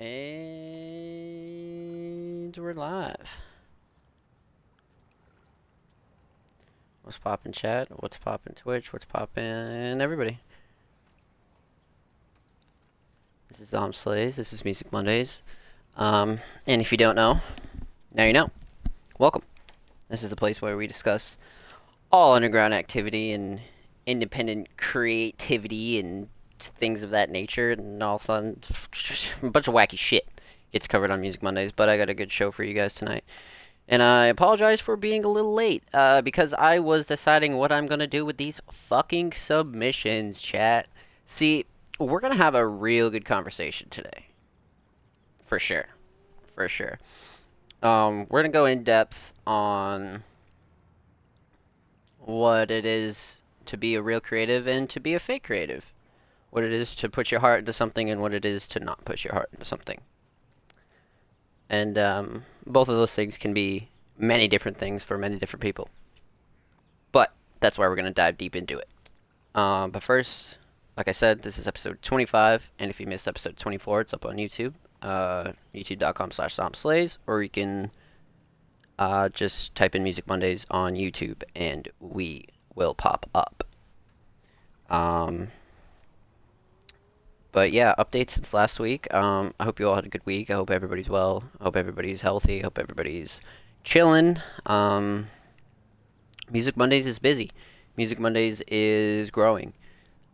And we're live. What's poppin', chat? What's poppin', Twitch? What's poppin', everybody? This is ZombSlays. This is Music Mondays. And if you don't know, now you know. Welcome. This is the place where we discuss all underground activity and independent creativity and things of that nature, and all of a sudden a bunch of wacky shit gets covered on Music Mondays. But I got a good show for you guys tonight, and I apologize for being a little late because I was deciding what I'm gonna do with these fucking submissions, chat. See, we're gonna have a real good conversation today, for sure. We're gonna go in depth on what it is to be a real creative and to be a fake creative, what it is to put your heart into something and what it is to not put your heart into something. And both of those things can be many different things for many different people. But that's why we're going to dive deep into it. But first, like I said, this is episode 25. And if you missed episode 24, it's up on YouTube. YouTube.com/ZombSlays. Or you can just type in Music Mondays on YouTube and we will pop up. But yeah, updates since last week. I hope you all had a good week. I hope everybody's well. I hope everybody's healthy. I hope everybody's chilling. Music Mondays is busy. Music Mondays is growing.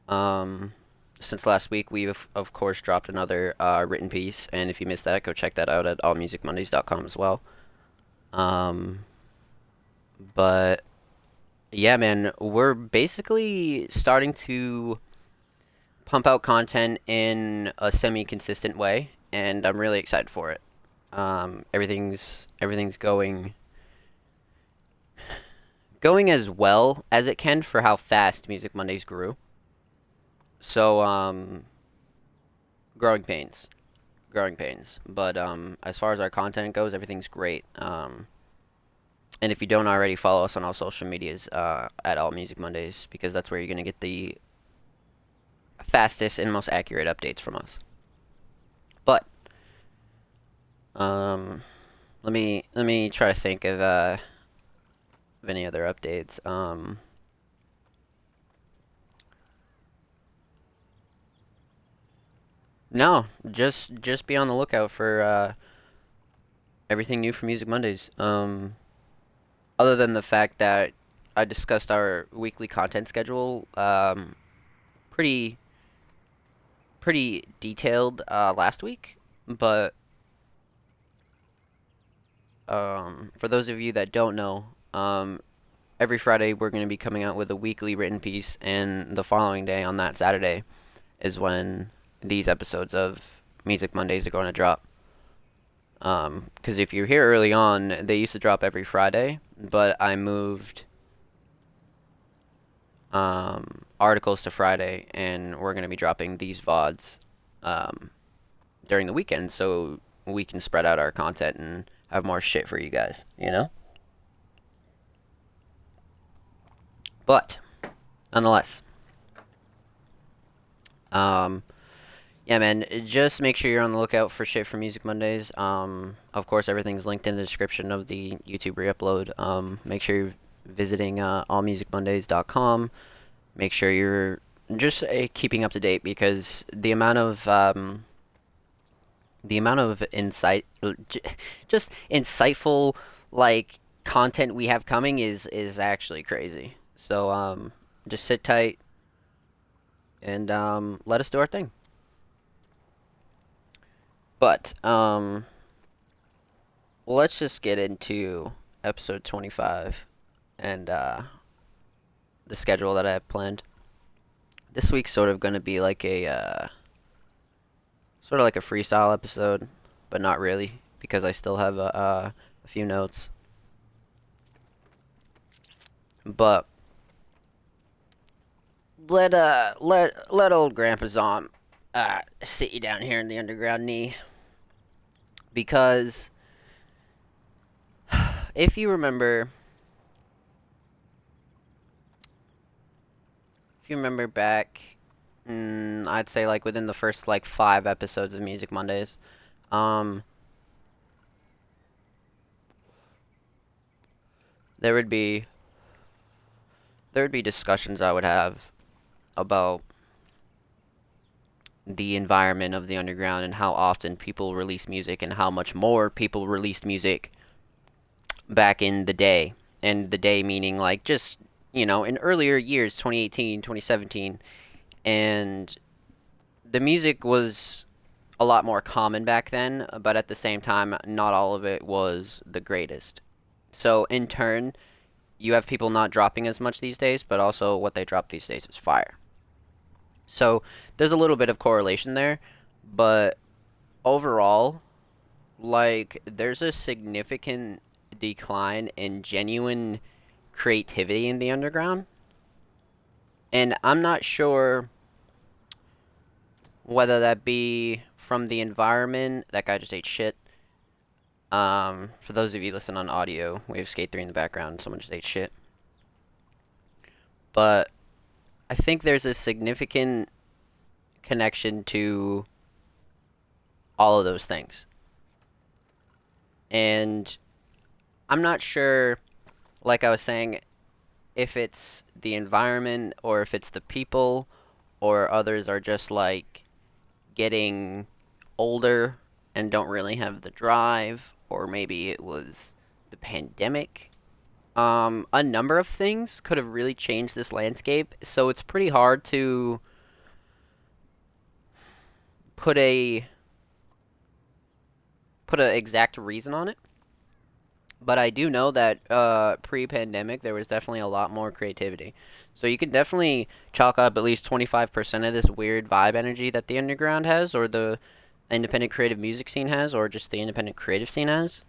Since last week, we've, of course, dropped another written piece. And if you missed that, go check that out at allmusicmondays.com as well. But yeah, man, we're basically starting to pump out content in a semi-consistent way, and I'm really excited for it. Everything's going as well as it can for how fast Music Mondays grew. So, growing pains. But as far as our content goes, everything's great. And if you don't already, follow us on all social medias at All Music Mondays, because that's where you're gonna get the fastest and most accurate updates from us. But let me try to think of any other updates. No, just be on the lookout for everything new from Music Mondays. Other than the fact that I discussed our weekly content schedule, pretty detailed last week, but for those of you that don't know, every Friday we're going to be coming out with a weekly written piece, and the following day on that Saturday is when these episodes of Music Mondays are going to drop. Because if you're here early on, they used to drop every Friday, but I moved articles to Friday, and we're going to be dropping these VODs during the weekend, so we can spread out our content and have more shit for you guys, you know? But nonetheless, yeah, man, just make sure you're on the lookout for shit for Music Mondays. Of course, everything's linked in the description of the YouTube reupload. Make sure you're visiting allmusicmondays.com. Make sure you're just keeping up to date, because the amount of insight, just insightful like content we have coming is actually crazy. So just sit tight and let us do our thing. But let's just get into episode 25 and the schedule that I have planned. This week's sort of going to be like a sort of like a freestyle episode, but not really, because I still have a few notes. But let old Grandpa Zom sit you down here in the underground knee, because if you remember. If you remember back, I'd say like within the first like 5 episodes of Music Mondays, There would be discussions I would have about the environment of the underground and how often people release music and how much more people released music back in the day. And the day meaning like just, you know, in earlier years, 2018, 2017. And the music was a lot more common back then, but at the same time, not all of it was the greatest. So in turn, you have people not dropping as much these days, but also what they drop these days is fire. So there's a little bit of correlation there, but overall, like, there's a significant decline in genuine creativity in the underground. And I'm not sure whether that be from the environment. That guy just ate shit. For those of you listening on audio, we have Skate 3 in the background. Someone just ate shit. But I think there's a significant connection to all of those things. And I'm not sure, like I was saying, if it's the environment or if it's the people or others are just like getting older and don't really have the drive, or maybe it was the pandemic. A number of things could have really changed this landscape, so it's pretty hard to put a exact reason on it. But I do know that pre-pandemic, there was definitely a lot more creativity. So you can definitely chalk up at least 25% of this weird vibe energy that the underground has, or the independent creative music scene has, or just the independent creative scene has,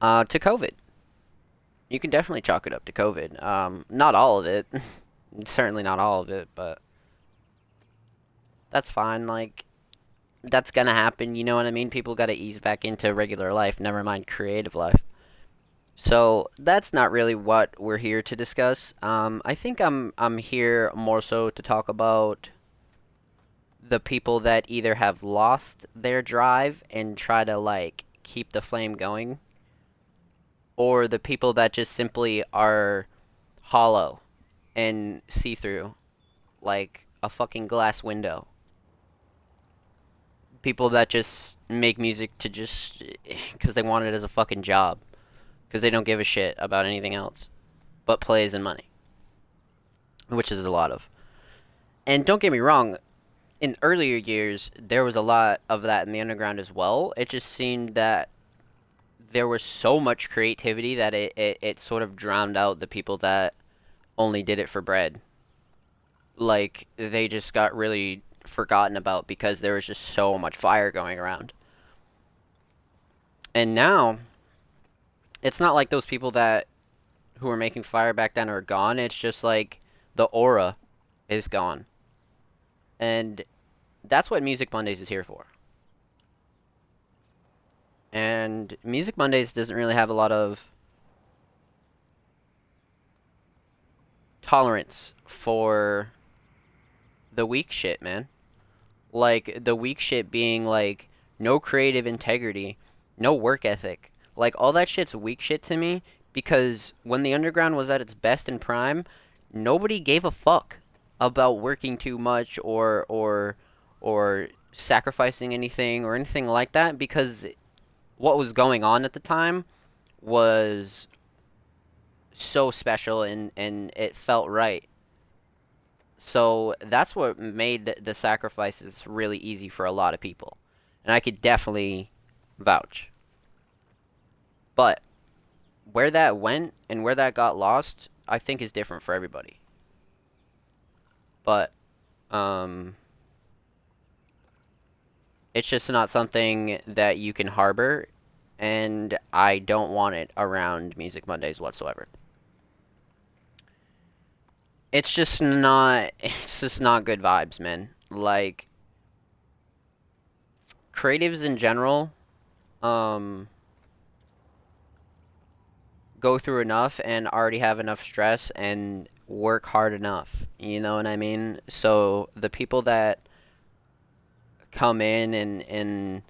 to COVID. You can definitely chalk it up to COVID. Not all of it. Certainly not all of it, but that's fine. Like, that's gonna happen, you know what I mean? People gotta ease back into regular life, never mind creative life. So that's not really what we're here to discuss. I think I'm here more so to talk about the people that either have lost their drive and try to, like, keep the flame going, or the people that just simply are hollow and see-through, like a fucking glass window. People that just make music to just, because they want it as a fucking job, because they don't give a shit about anything else but plays and money, which is a lot of. And don't get me wrong, in earlier years, there was a lot of that in the underground as well. It just seemed that there was so much creativity that it sort of drowned out the people that only did it for bread. Like, they just got really forgotten about because there was just so much fire going around. And now, it's not like those people who were making fire back then are gone. It's just like the aura is gone. And that's what Music Mondays is here for. And Music Mondays doesn't really have a lot of tolerance for the weak shit, man. Like, the weak shit being, like, no creative integrity, no work ethic. Like, all that shit's weak shit to me, because when the underground was at its best and prime, nobody gave a fuck about working too much or sacrificing anything or anything like that, because what was going on at the time was so special and it felt right. So that's what made the sacrifices really easy for a lot of people, and I could definitely vouch. But where that went and where that got lost, I think, is different for everybody. But it's just not something that you can harbor, and I don't want it around Music Mondays whatsoever. It's just not good vibes, man. Like, creatives in general go through enough and already have enough stress and work hard enough, you know what I mean? So the people that come in and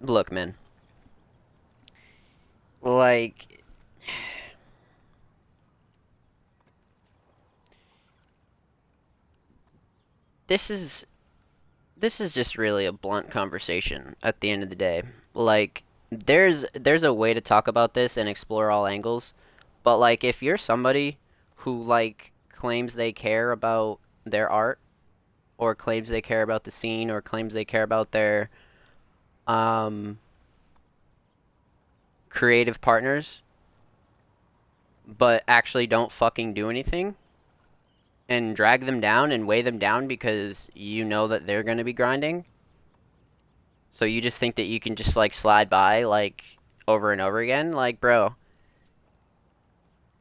Look, man. Like... This is just really a blunt conversation at the end of the day. Like, there's a way to talk about this and explore all angles, but, like, if you're somebody who, like, claims they care about their art, or claims they care about the scene, or claims they care about their, creative partners, but actually don't fucking do anything, and drag them down and weigh them down because you know that they're going to be grinding. So you just think that you can just, like, slide by, like, over and over again? Like, bro,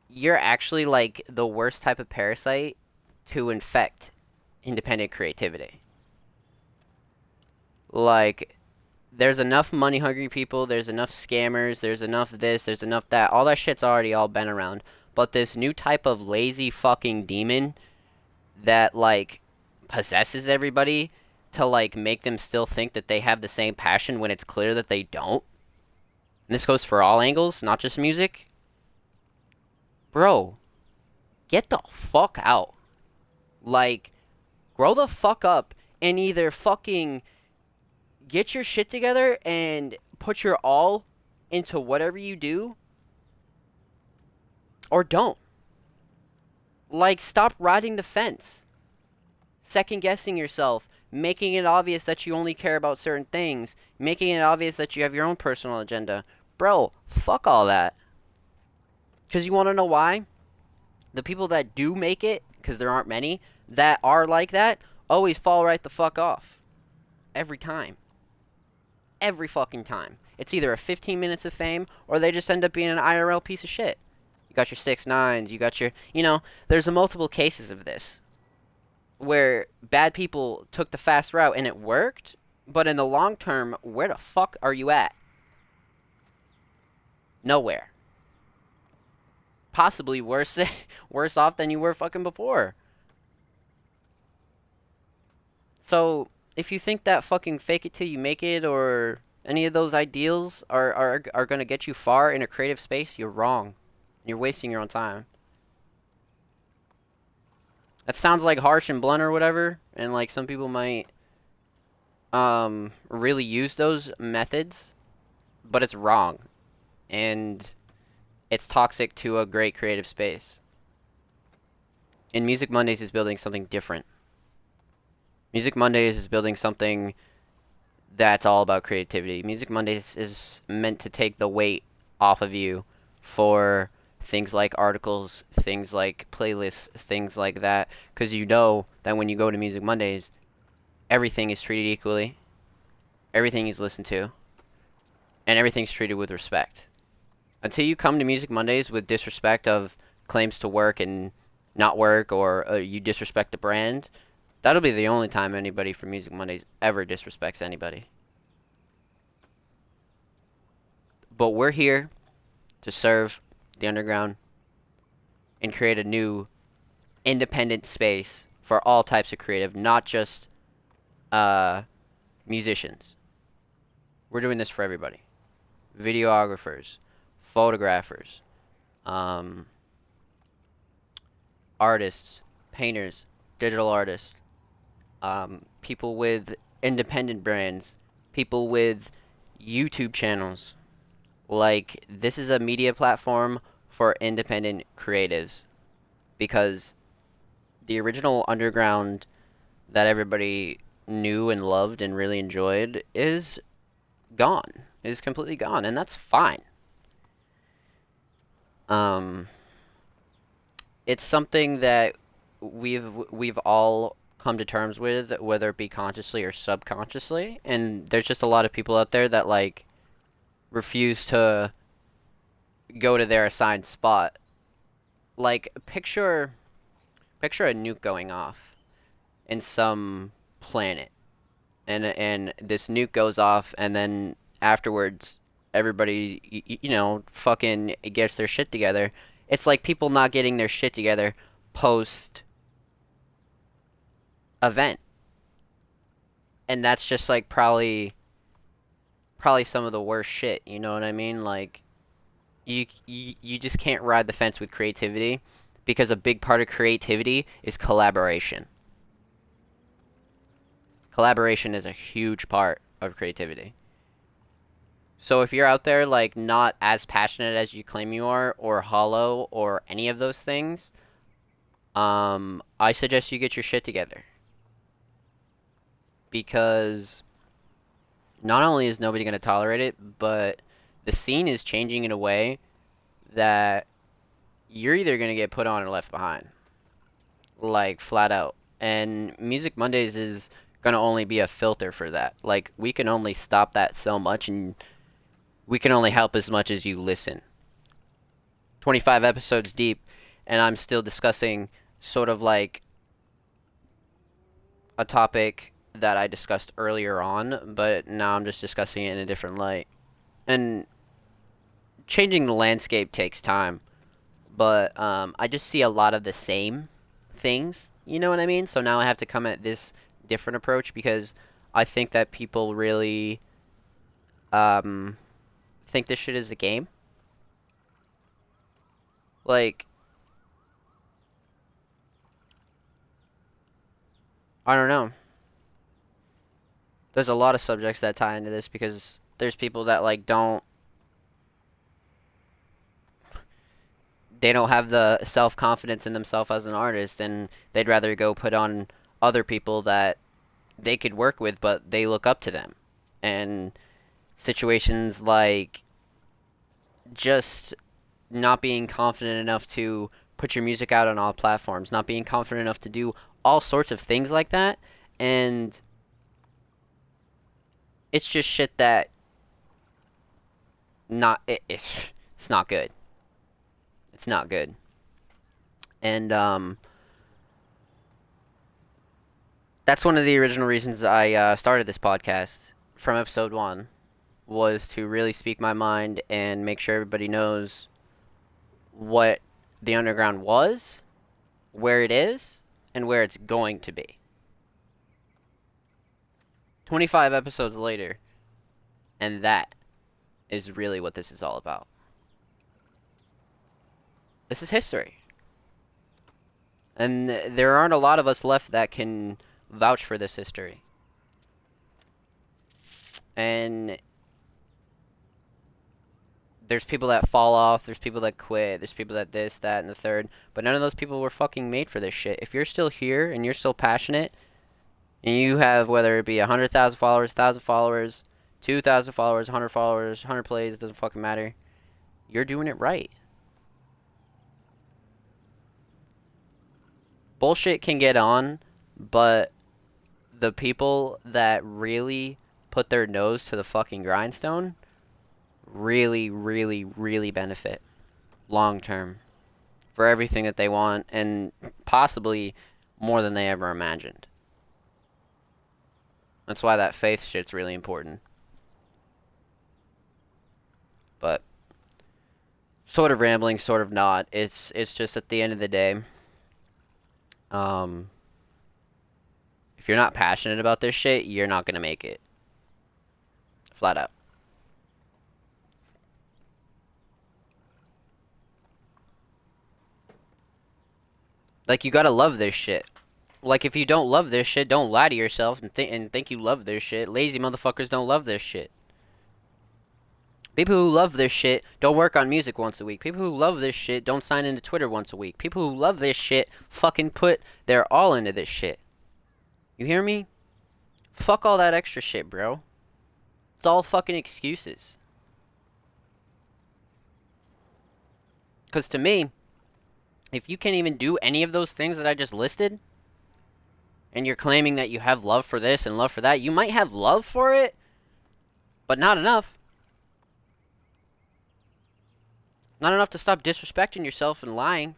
you're actually, like, the worst type of parasite to infect independent creativity. Like, there's enough money-hungry people, there's enough scammers, there's enough this, there's enough that. All that shit's already all been around. But this new type of lazy fucking demon that, like, possesses everybody to, like, make them still think that they have the same passion when it's clear that they don't. And this goes for all angles, not just music. Bro, get the fuck out. Like, grow the fuck up and either fucking get your shit together and put your all into whatever you do, or don't. Like, stop riding the fence, second guessing yourself, making it obvious that you only care about certain things, making it obvious that you have your own personal agenda. Bro, fuck all that. Because you want to know why? The people that do make it, because there aren't many, that are like that, always fall right the fuck off. Every time. Every fucking time. It's either a 15 minutes of fame, or they just end up being an IRL piece of shit. You got your 6ix9ines, you got your... You know, there's multiple cases of this, where bad people took the fast route and it worked, but in the long term, where the fuck are you at? Nowhere. Possibly worse off than you were fucking before. So, if you think that fucking fake it till you make it or any of those ideals are gonna get you far in a creative space, you're wrong. You're wasting your own time. That sounds, like, harsh and blunt or whatever, and, like, some people might really use those methods, but it's wrong, and it's toxic to a great creative space. And Music Mondays is building something different. Music Mondays is building something that's all about creativity. Music Mondays is meant to take the weight off of you for things like articles, things like playlists, things like that, because you know that when you go to Music Mondays, everything is treated equally, everything is listened to, and everything's treated with respect. Until you come to Music Mondays with disrespect of claims to work and not work, or you disrespect the brand, that'll be the only time anybody from Music Mondays ever disrespects anybody. But we're here to serve the underground and create a new independent space for all types of creative, not just musicians. We're doing this for everybody. Videographers, photographers, artists, painters, digital artists, people with independent brands, people with YouTube channels. Like, this is a media platform for independent creatives, because the original underground that everybody knew and loved and really enjoyed is gone. It is completely gone, and that's fine. It's something that we've all come to terms with, whether it be consciously or subconsciously, and there's just a lot of people out there that, like, refuse to go to their assigned spot. Like, picture a nuke going off in some planet, and this nuke goes off, and then afterwards everybody you know fucking gets their shit together. It's like people not getting their shit together post event, and that's just, like, probably probably some of the worst shit, you know what I mean? Like, you just can't ride the fence with creativity, because a big part of creativity is collaboration. Collaboration is a huge part of creativity. So if you're out there, like, not as passionate as you claim you are, or hollow, or any of those things, I suggest you get your shit together. Because not only is nobody going to tolerate it, but the scene is changing in a way that you're either going to get put on or left behind. Like, flat out. And Music Mondays is going to only be a filter for that. Like, we can only stop that so much, and we can only help as much as you listen. 25 episodes deep, and I'm still discussing sort of like a topic that I discussed earlier on, but now I'm just discussing it in a different light. And changing the landscape takes time, but I just see a lot of the same things, you know what I mean? So now I have to come at this different approach, because I think that people really think this shit is a game. Like, I don't know. There's a lot of subjects that tie into this, because there's people that, like, they don't have the self-confidence in themselves as an artist, and they'd rather go put on other people that they could work with, but they look up to them. And situations like just not being confident enough to put your music out on all platforms, not being confident enough to do all sorts of things like that, and it's just shit that it's not good. It's not good. And that's one of the original reasons I started this podcast from episode 1, was to really speak my mind and make sure everybody knows what the underground was, where it is, and where it's going to be. 25 episodes later, and that is really what this is all about. This is history. And there aren't a lot of us left that can vouch for this history. And there's people that fall off, there's people that quit, there's people that this, that, and the third, but none of those people were fucking made for this shit. If you're still here and you're still passionate, and you have, whether it be 100,000 followers, 1,000 followers, 2,000 followers, 100 followers, 100 plays, it doesn't fucking matter. You're doing it right. Bullshit can get on, but the people that really put their nose to the fucking grindstone really, really, really benefit long term for everything that they want, and possibly more than they ever imagined. That's why that faith shit's really important. But sort of rambling, sort of not. It's just at the end of the day, if you're not passionate about this shit, you're not gonna make it. Flat out. Like, you gotta love this shit. Like, if you don't love this shit, don't lie to yourself and think you love this shit. Lazy motherfuckers don't love this shit. People who love this shit don't work on music once a week. People who love this shit don't sign into Twitter once a week. People who love this shit fucking put their all into this shit. You hear me? Fuck all that extra shit, bro. It's all fucking excuses. 'Cause to me, if you can't even do any of those things that I just listed, and you're claiming that you have love for this and love for that, you might have love for it, but not enough. Not enough to stop disrespecting yourself and lying.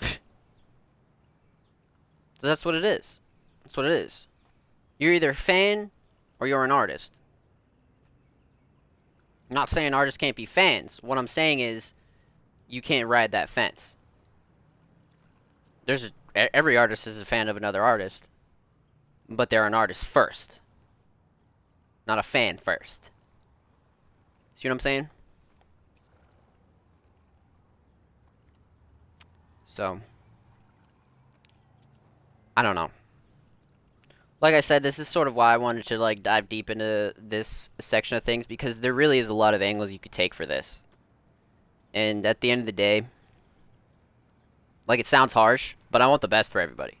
So that's what it is. That's what it is. You're either a fan or you're an artist. I'm not saying artists can't be fans. What I'm saying is you can't ride that fence. Every artist is a fan of another artist, but they're an artist first. not a fan first. See what I'm saying? So, I don't know. Like I said, this is sort of why I wanted to, like, dive deep into this section of things, because there really is a lot of angles you could take for this. And at the end of the day, like, it sounds harsh, but I want the best for everybody.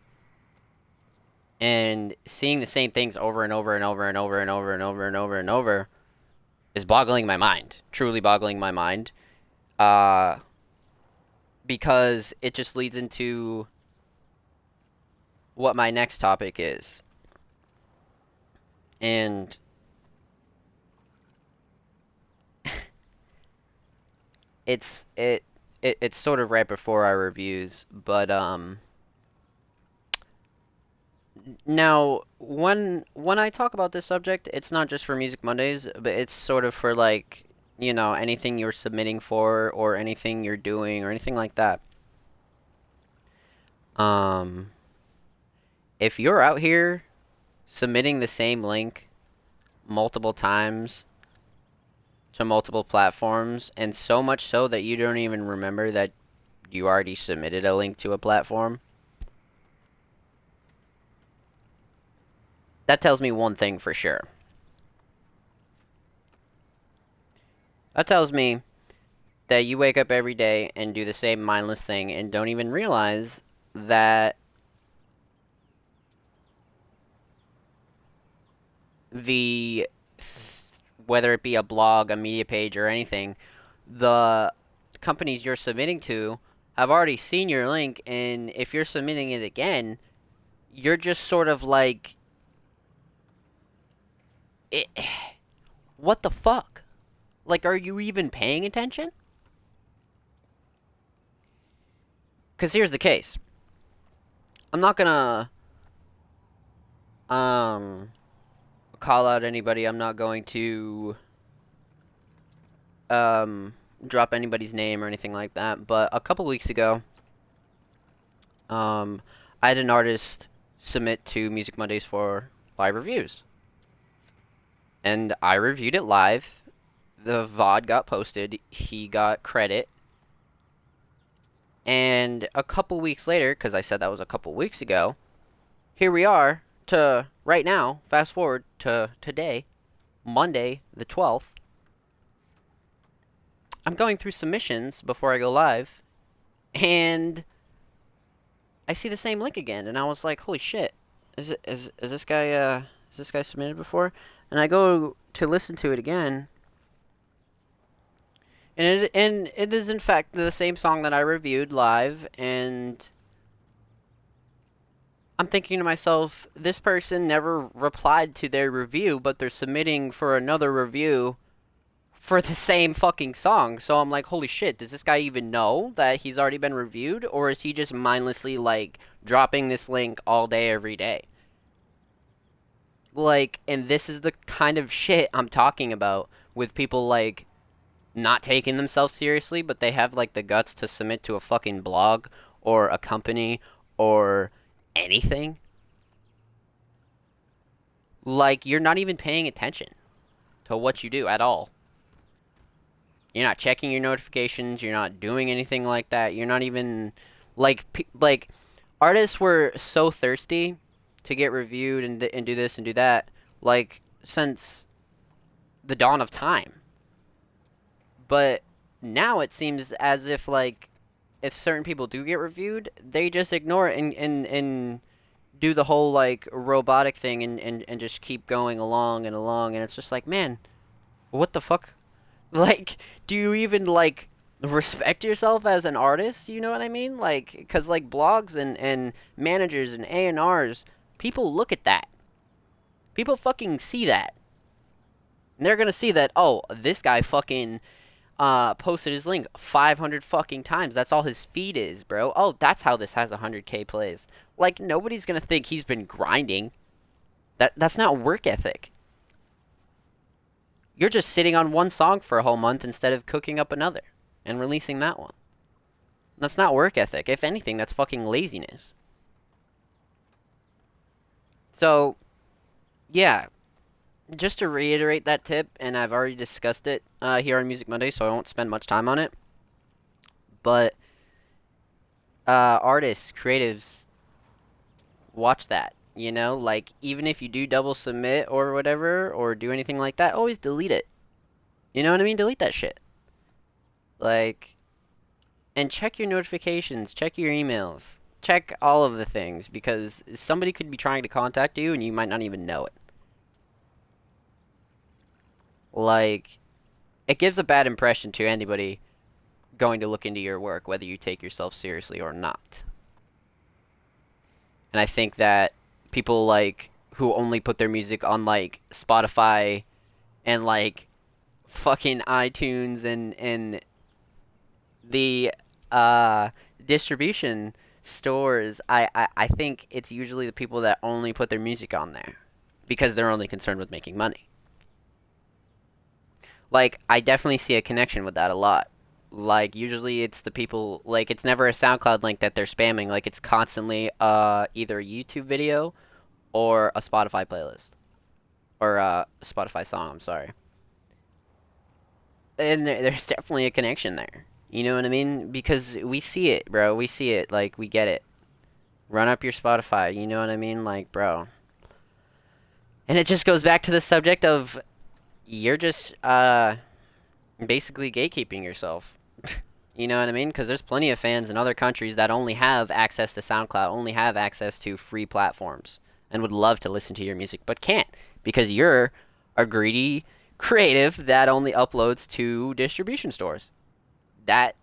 And seeing the same things over and over and over and over and over and over and over and over is boggling my mind. Truly boggling my mind. Because it just leads into what my next topic is. And it's sort of right before our reviews, but now when I talk about this subject, it's not just for Music Mondays, but it's sort of for, like, you know, anything you're submitting for or anything you're doing or anything like that. If you're out here submitting the same link multiple times to multiple platforms, and so much so that you don't even remember that you already submitted a link to a platform, that tells me one thing for sure. That tells me that you wake up every day and do the same mindless thing and don't even realize that the, whether it be a blog, a media page, or anything, the companies you're submitting to have already seen your link, and if you're submitting it again, you're just sort of like, what the fuck? Like, are you even paying attention? Because here's the case. I'm not gonna call out anybody. I'm not going to drop anybody's name or anything like that, but a couple weeks ago I had an artist submit to Music Mondays for live reviews, and I reviewed it live. The VOD got posted, he got credit, and a couple weeks later, because I said that was a couple weeks ago, here we are to right now, fast forward to today, Monday the 12th, I'm going through submissions before I go live, and I see the same link again, and I was like, holy shit, is this guy submitted before? And I go to listen to it again, and it is in fact the same song that I reviewed live, and I'm thinking to myself, this person never replied to their review, but they're submitting for another review for the same fucking song. So I'm like, holy shit, does this guy even know that he's already been reviewed? Or is he just mindlessly, like, dropping this link all day, every day? Like, and this is the kind of shit I'm talking about with people, like, not taking themselves seriously, but they have, like, the guts to submit to a fucking blog or a company or anything. Like, you're not even paying attention to what you do at all. You're not checking your notifications, you're not doing anything like that, you're not even, like, like, artists were so thirsty to get reviewed and do this and do that, like, since the dawn of time. But now it seems as if, like, if certain people do get reviewed, they just ignore it and do the whole, like, robotic thing and just keep going along, and it's just like, man, what the fuck? Like, do you even, like, respect yourself as an artist? You know what I mean? Like, because, like, blogs and managers and A&Rs, people look at that. People fucking see that. And they're gonna see that, oh, this guy fucking posted his link 500 fucking times. That's all his feed is, bro. Oh, that's how this has 100K plays. Like, nobody's gonna think he's been grinding. That's not work ethic. You're just sitting on one song for a whole month instead of cooking up another and releasing that one. That's not work ethic. If anything, that's fucking laziness. So, yeah. just to reiterate that tip, and I've already discussed it here on Music Monday, so I won't spend much time on it, but artists, creatives, watch that, you know? Like, even if you do double submit or whatever, or do anything like that, always delete it. You know what I mean? Delete that shit. Like, and check your notifications, check your emails, check all of the things, because somebody could be trying to contact you and you might not even know it. Like, it gives a bad impression to anybody going to look into your work, whether you take yourself seriously or not. And I think that people, like, who only put their music on, like, Spotify and, like, fucking iTunes and the distribution stores, I think it's usually the people that only put their music on there because they're only concerned with making money. Like, I definitely see a connection with that a lot. Like, usually it's the people, like, it's never a SoundCloud link that they're spamming. Like, it's constantly either a YouTube video or a Spotify playlist. Or a Spotify song, I'm sorry. And there's definitely a connection there. You know what I mean? Because we see it, bro. We see it. Like, we get it. Run up your Spotify. You know what I mean? Like, bro. And it just goes back to the subject of you're just basically gatekeeping yourself. You know what I mean? Because there's plenty of fans in other countries that only have access to SoundCloud, only have access to free platforms, and would love to listen to your music, but can't. Because you're a greedy creative that only uploads to distribution stores. That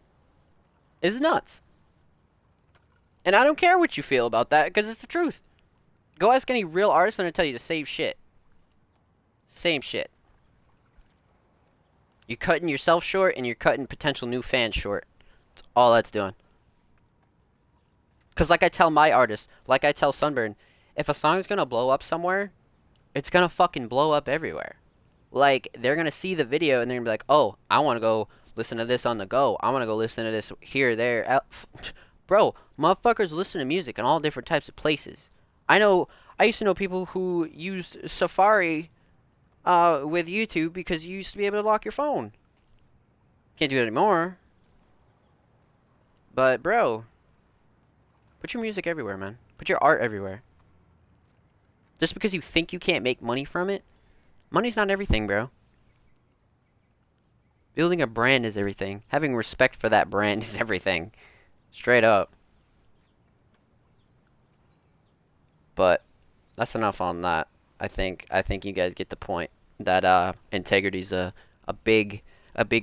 is nuts. And I don't care what you feel about that, because it's the truth. Go ask any real artist and they'll tell you the same shit. Same shit. You're cutting yourself short, and you're cutting potential new fans short. That's all that's doing. Because like I tell my artists, like I tell Sunburn, if a song is going to blow up somewhere, it's going to fucking blow up everywhere. Like, they're going to see the video, and they're going to be like, oh, I want to go listen to this on the go. I want to go listen to this here, there. Bro, motherfuckers listen to music in all different types of places. I know, I used to know people who used Safari with YouTube because you used to be able to lock your phone. Can't do it anymore. But, bro, put your music everywhere, man. Put your art everywhere. Just because you think you can't make money from it, money's not everything, bro. Building a brand is everything. Having respect for that brand is everything. Straight up. But that's enough on that. I think you guys get the point that integrity's a big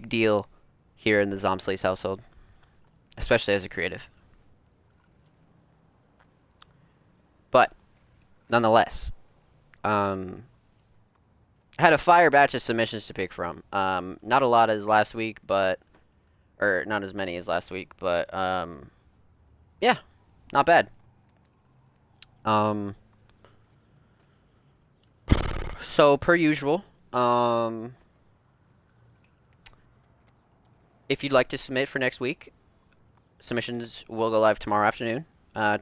deal here in the ZombSlays household, especially as a creative. But nonetheless, I had a fire batch of submissions to pick from. Not a lot as last week, but or not as many as last week, but yeah, not bad. So, per usual, if you'd like to submit for next week, submissions will go live tomorrow afternoon,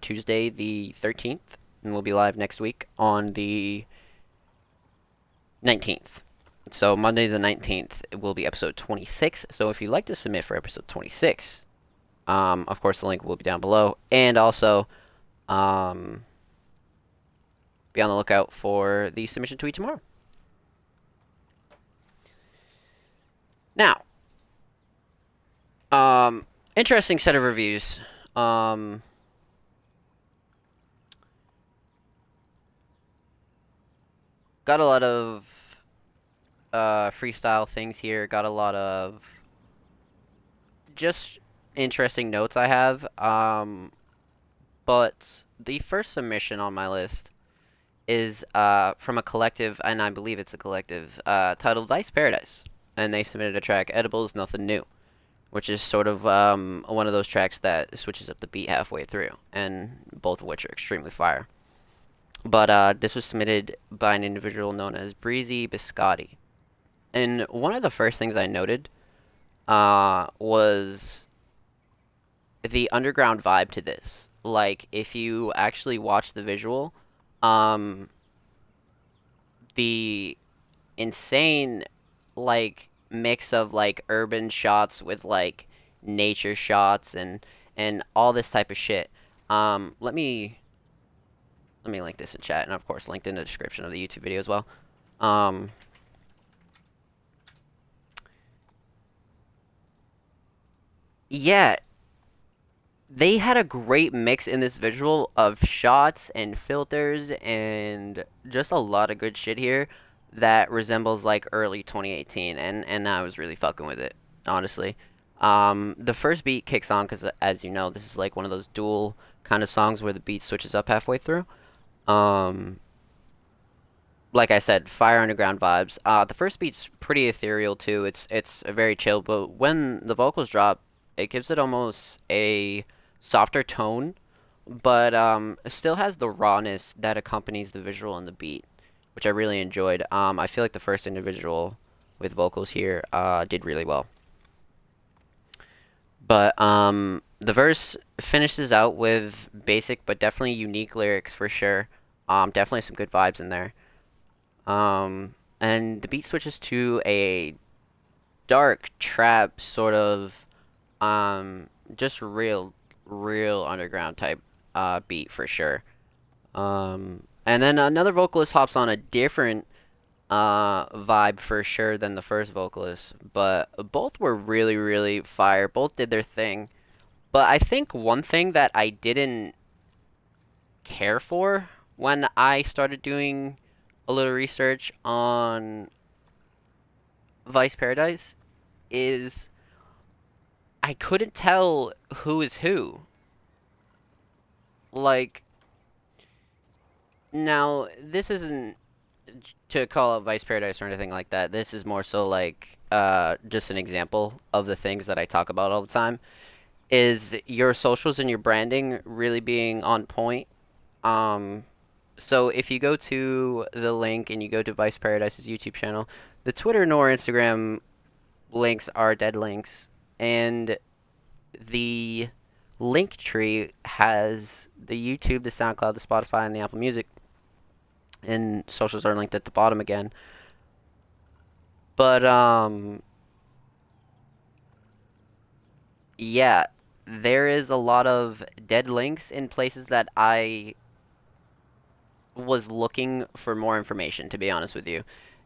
Tuesday the 13th, and we'll be live next week on the 19th. So, Monday the 19th will be episode 26, so if you'd like to submit for episode 26, of course the link will be down below, and also, be on the lookout for the submission tweet tomorrow. Now, interesting set of reviews. Got a lot of freestyle things here. Got a lot of just interesting notes I have. But the first submission on my list is from a collective, and I believe it's a collective, titled Vice Paradise, and they submitted a track, Edibles Nothing New, which is sort of one of those tracks that switches up the beat halfway through, and both of which are extremely fire. But this was submitted by an individual known as Breezy Biscotti, and one of the first things I noted was the underground vibe to this. Like, if you actually watch the visual, the insane, like, mix of, like, urban shots with, like, nature shots and all this type of shit. Let me link this in chat, and of course linked in the description of the YouTube video as well. Yeah, they had a great mix in this visual of shots and filters and just a lot of good shit here that resembles, like, early 2018, and I was really fucking with it, honestly. The first beat kicks on because, as you know, this is, like, one of those dual kind of songs where the beat switches up halfway through. Like I said, Fire Underground vibes. The first beat's pretty ethereal, too. It's very chill, but when the vocals drop, it gives it almost a softer tone, but it still has the rawness that accompanies the visual and the beat, which I really enjoyed. I feel like the first individual with vocals here did really well. But the verse finishes out with basic but definitely unique lyrics for sure. Definitely some good vibes in there. And the beat switches to a dark trap sort of... just real underground type beat for sure. And then another vocalist hops on a different vibe for sure than the first vocalist, but both were really fire. Both did their thing, but I think one thing that I didn't care for when I started doing a little research on Vice Paradise is I couldn't tell who is who. Like, now, this isn't to call out Vice Paradise or anything like that. This is more so, like, just an example of the things that I talk about all the time. Is your socials and your branding really being on point? So if you go to the link and you go to Vice Paradise's YouTube channel, the Twitter nor Instagram links are dead links. And the link tree has the YouTube, the SoundCloud, the Spotify, and the Apple Music. And socials are linked at the bottom again. But, yeah, there is a lot of dead links in places that I was looking for more information, to be honest with you.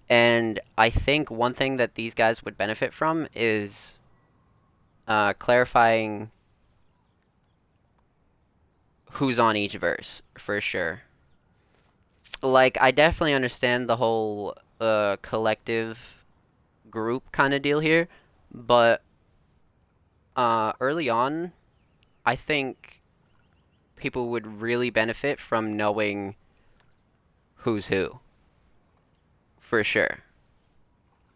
And I think one thing that these guys would benefit from is... clarifying who's on each verse, for sure. Like, I definitely understand the whole collective group kind of deal here, but early on, I think people would really benefit from knowing who's who. For sure.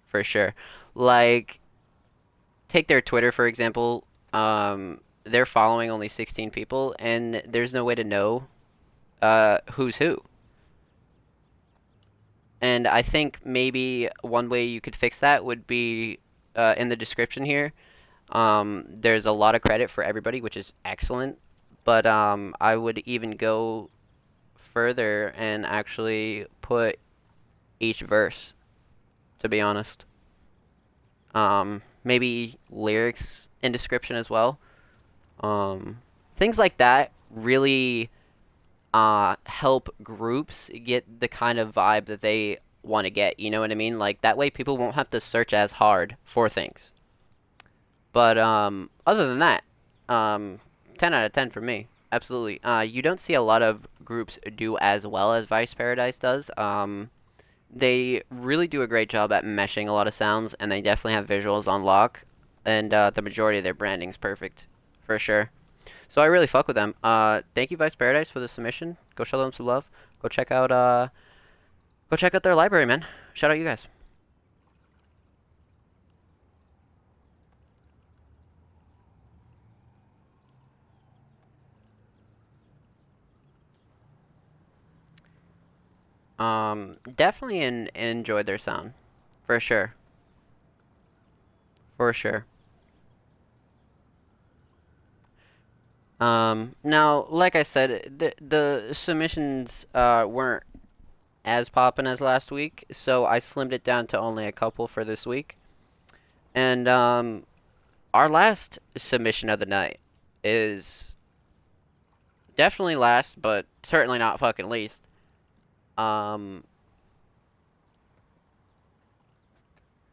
For sure. Like... Take their Twitter, for example. They're following only 16 people, and there's no way to know who's who. And I think maybe one way you could fix that would be in the description here. There's a lot of credit for everybody, which is excellent. But I would even go further and actually put each verse, to be honest. Maybe lyrics in description as well. Things like that really help groups get the kind of vibe that they want to get, you know what I mean? Like, that way people won't have to search as hard for things. But other than that, 10 out of 10 for me, absolutely. You don't see a lot of groups do as well as Vice Paradise does. They really do a great job at meshing a lot of sounds, and they definitely have visuals on lock, and the majority of their branding's perfect, for sure. So I really fuck with them. Thank you, Vice Paradise, for the submission. Go show them some love. Go check out their library, man. Shout out you guys. Definitely enjoy their sound, for sure. For sure. Now, like I said, the submissions weren't as poppin' as last week, so I slimmed it down to only a couple for this week. And our last submission of the night is definitely last, but certainly not fucking least. I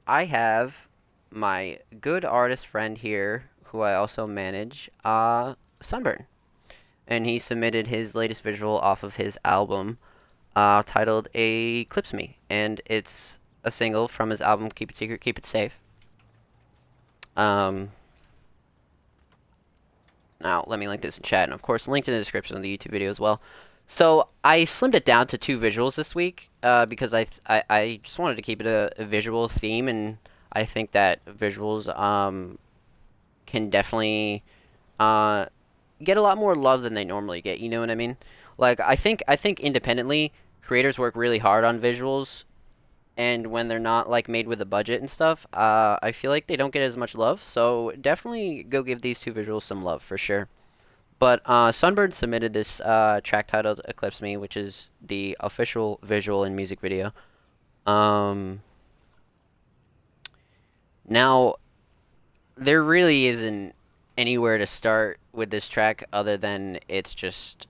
have my good artist friend here, who I also manage, Sunburn. And he submitted his latest visual off of his album, titled Eclipse Me. And it's a single from his album, Keep It Secret, Keep It Safe. Now, let me link this in chat, and of course, linked in the description of the YouTube video as well. So, I slimmed it down to 2 visuals this week, because I just wanted to keep it a visual theme, and I think that visuals, can definitely, get a lot more love than they normally get, you know what I mean? Like, I think independently, creators work really hard on visuals, and when they're not, like, made with a budget and stuff, I feel like they don't get as much love, so definitely go give these 2 visuals some love, for sure. But, Sunbird submitted this, track titled Eclipse Me, which is the official visual and music video. Now, there really isn't anywhere to start with this track other than it's just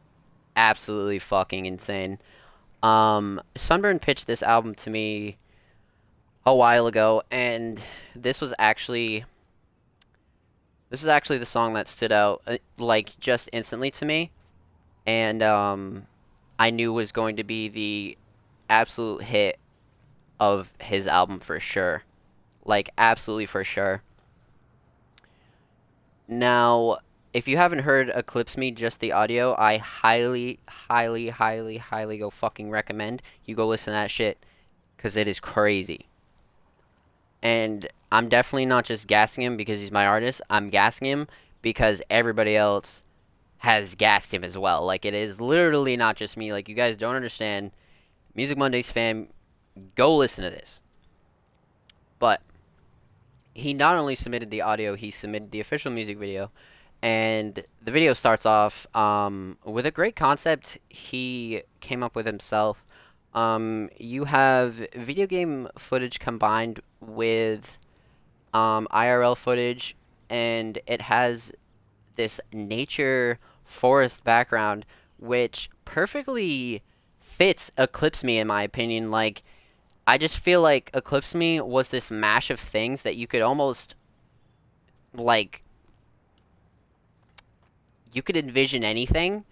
absolutely fucking insane. Sunburn pitched this album to me a while ago, and this was actually the song that stood out like just instantly to me, and I knew was going to be the absolute hit of his album for sure, like absolutely for sure. Now, if you haven't heard Eclipse Me, just the audio, I highly, highly, highly, highly go fucking recommend you go listen to that shit, because it is crazy. And I'm definitely not just gassing him because he's my artist, I'm gassing him because everybody else has gassed him as well. Like, it is literally not just me. Like, you guys don't understand. Music Mondays fam, go listen to this. But he not only submitted the audio, he submitted the official music video, and the video starts off with a great concept he came up with himself. You have video game footage combined with IRL footage, and it has this nature forest background, which perfectly fits Eclipse Me in my opinion. Like, I just feel like Eclipse Me was this mash of things that you could almost, like, you could envision anything.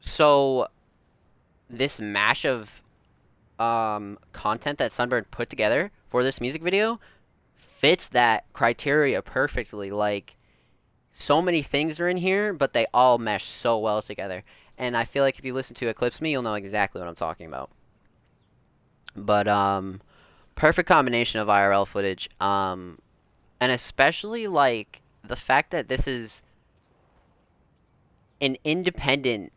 So, this mash of content that Sunburn put together for this music video fits that criteria perfectly. Like, so many things are in here, but they all mesh so well together. And I feel like if you listen to Eclipse Me, you'll know exactly what I'm talking about. But, perfect combination of IRL footage, and especially, like, the fact that this is an independent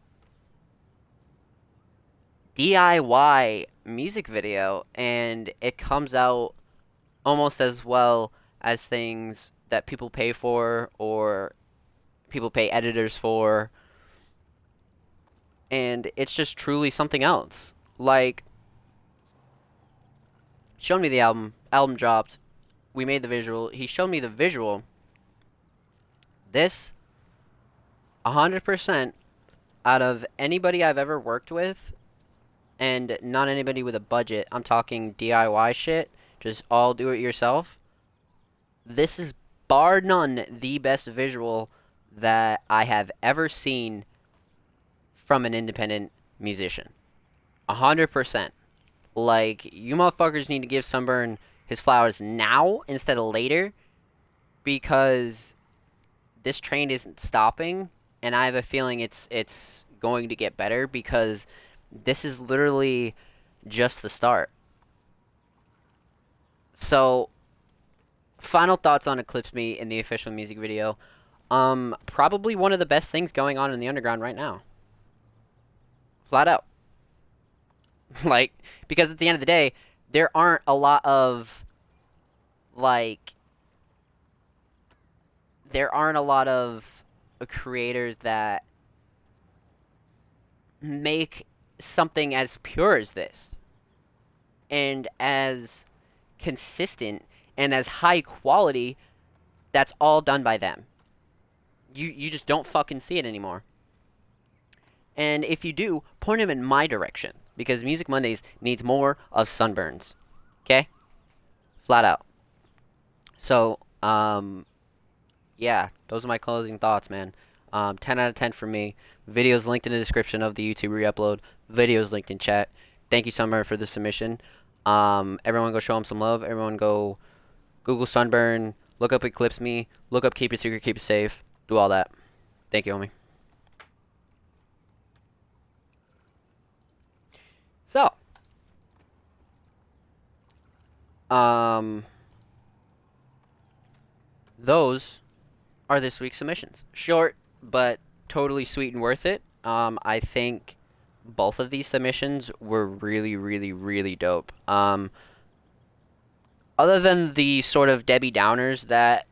DIY music video, and it comes out almost as well as things that people pay for, or people pay editors for, and it's just truly something else. Like, showed me the album dropped, we made the visual, he showed me the visual. This, 100% out of anybody I've ever worked with, and not anybody with a budget, I'm talking DIY shit, just all do it yourself, this is bar none the best visual that I have ever seen from an independent musician. 100%. Like, you motherfuckers need to give Sunburn his flowers now instead of later, because this train isn't stopping, and I have a feeling it's going to get better, because this is literally just the start. So, final thoughts on Eclipse Me in the official music video. Probably one of the best things going on in the underground right now. Flat out. Like, because at the end of the day, there aren't a lot of, like, there aren't a lot of creators that make something as pure as this, and as consistent, and as high quality, that's all done by them. You just don't fucking see it anymore. And if you do, point them in my direction, because Music Mondays needs more of Sunburns. Okay? Flat out. So, yeah, those are my closing thoughts, man. 10 out of 10 for me. Videos linked in the description of the YouTube re-upload. Videos linked in chat. Thank you, Sunburn, for the submission. Everyone go show them some love. Everyone go Google Sunburn. Look up Eclipse Me. Look up Keep It Secret, Keep It Safe. Do all that. Thank you, homie. So, those are this week's submissions. Short, but totally sweet and worth it. I think both of these submissions were really, really, really dope. Other than the sort of Debbie Downers that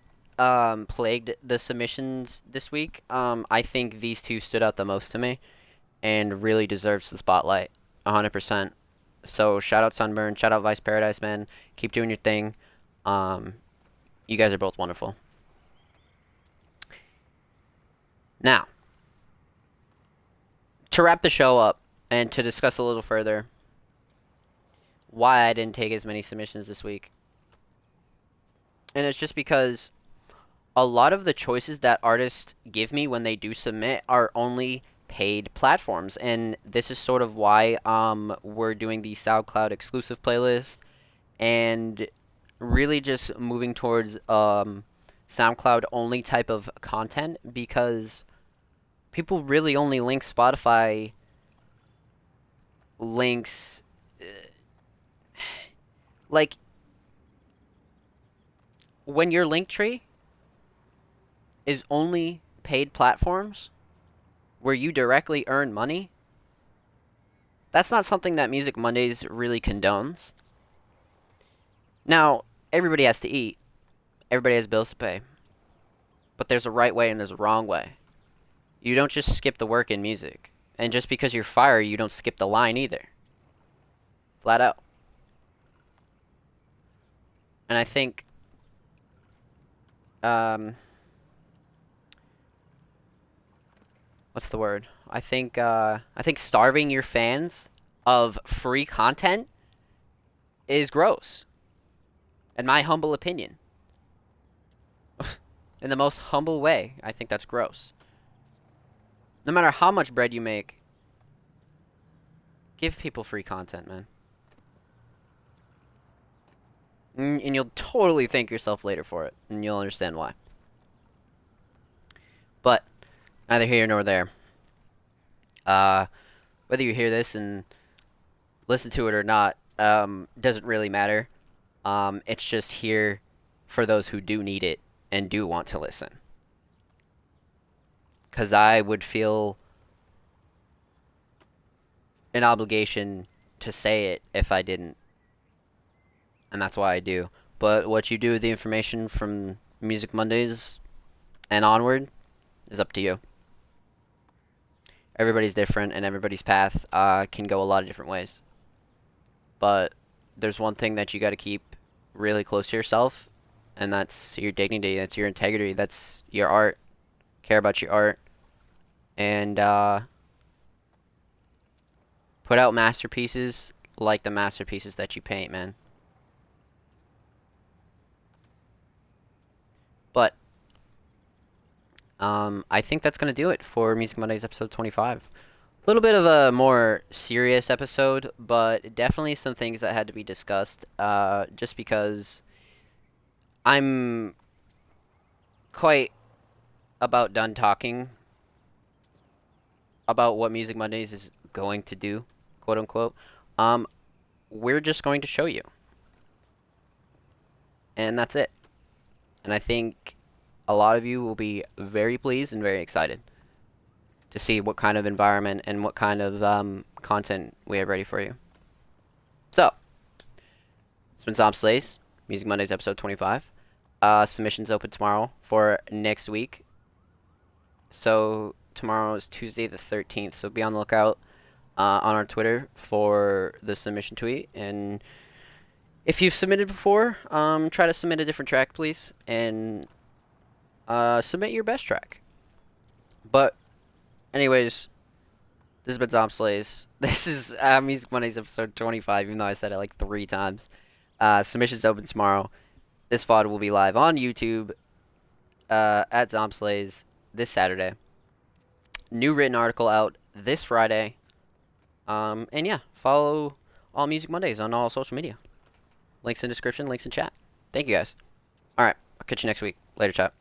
plagued the submissions this week, I think these two stood out the most to me and really deserves the spotlight. 100%. So shout out Sunburn, shout out Vice Paradise, man. Keep doing your thing. You guys are both wonderful. Now, to wrap the show up and to discuss a little further why I didn't take as many submissions this week, and it's just because a lot of the choices that artists give me when they do submit are only paid platforms, and this is sort of why we're doing the SoundCloud exclusive playlist and really just moving towards SoundCloud only type of content, because people really only link Spotify links. Like, when your link tree is only paid platforms where you directly earn money, that's not something that Music Mondays really condones. Now, everybody has to eat. Everybody has bills to pay. But there's a right way and there's a wrong way. You don't just skip the work in music. And just because you're fire, you don't skip the line either. Flat out. And I think what's the word? I think starving your fans of free content is gross, in my humble opinion. In the most humble way, I think that's gross. No matter how much bread you make, give people free content, man. And you'll totally thank yourself later for it, and you'll understand why. But neither here nor there. Whether you hear this and listen to it or not, doesn't really matter. It's just here for those who do need it and do want to listen. 'Cause I would feel an obligation to say it if I didn't. And that's why I do. But what you do with the information from Music Mondays and onward is up to you. Everybody's different, and everybody's path can go a lot of different ways. But there's one thing that you got to keep really close to yourself, and that's your dignity, that's your integrity, that's your art. Care about your art. And put out masterpieces like the masterpieces that you paint, man. But I think that's going to do it for Music Mondays episode 25. A little bit of a more serious episode, but definitely some things that had to be discussed, just because I'm quite about done talking about what Music Mondays is going to do, quote unquote. We're just going to show you. And that's it. And I think a lot of you will be very pleased and very excited to see what kind of environment and what kind of content we have ready for you. So, it's been ZombSlays, Music Mondays episode 25. Submissions open tomorrow for next week. So, tomorrow is Tuesday the 13th, so be on the lookout. on our Twitter for the submission tweet. And if you've submitted before, try to submit a different track, please, and submit your best track. But anyways, this has been ZombSlays. This is Music Mondays episode 25, even though I said it like 3 times. Submissions open tomorrow. This VOD will be live on YouTube at ZombSlays this Saturday. New written article out this Friday. And yeah, follow All Music Mondays on all social media. Links in description, links in chat. Thank you guys. Alright, I'll catch you next week. Later, chat.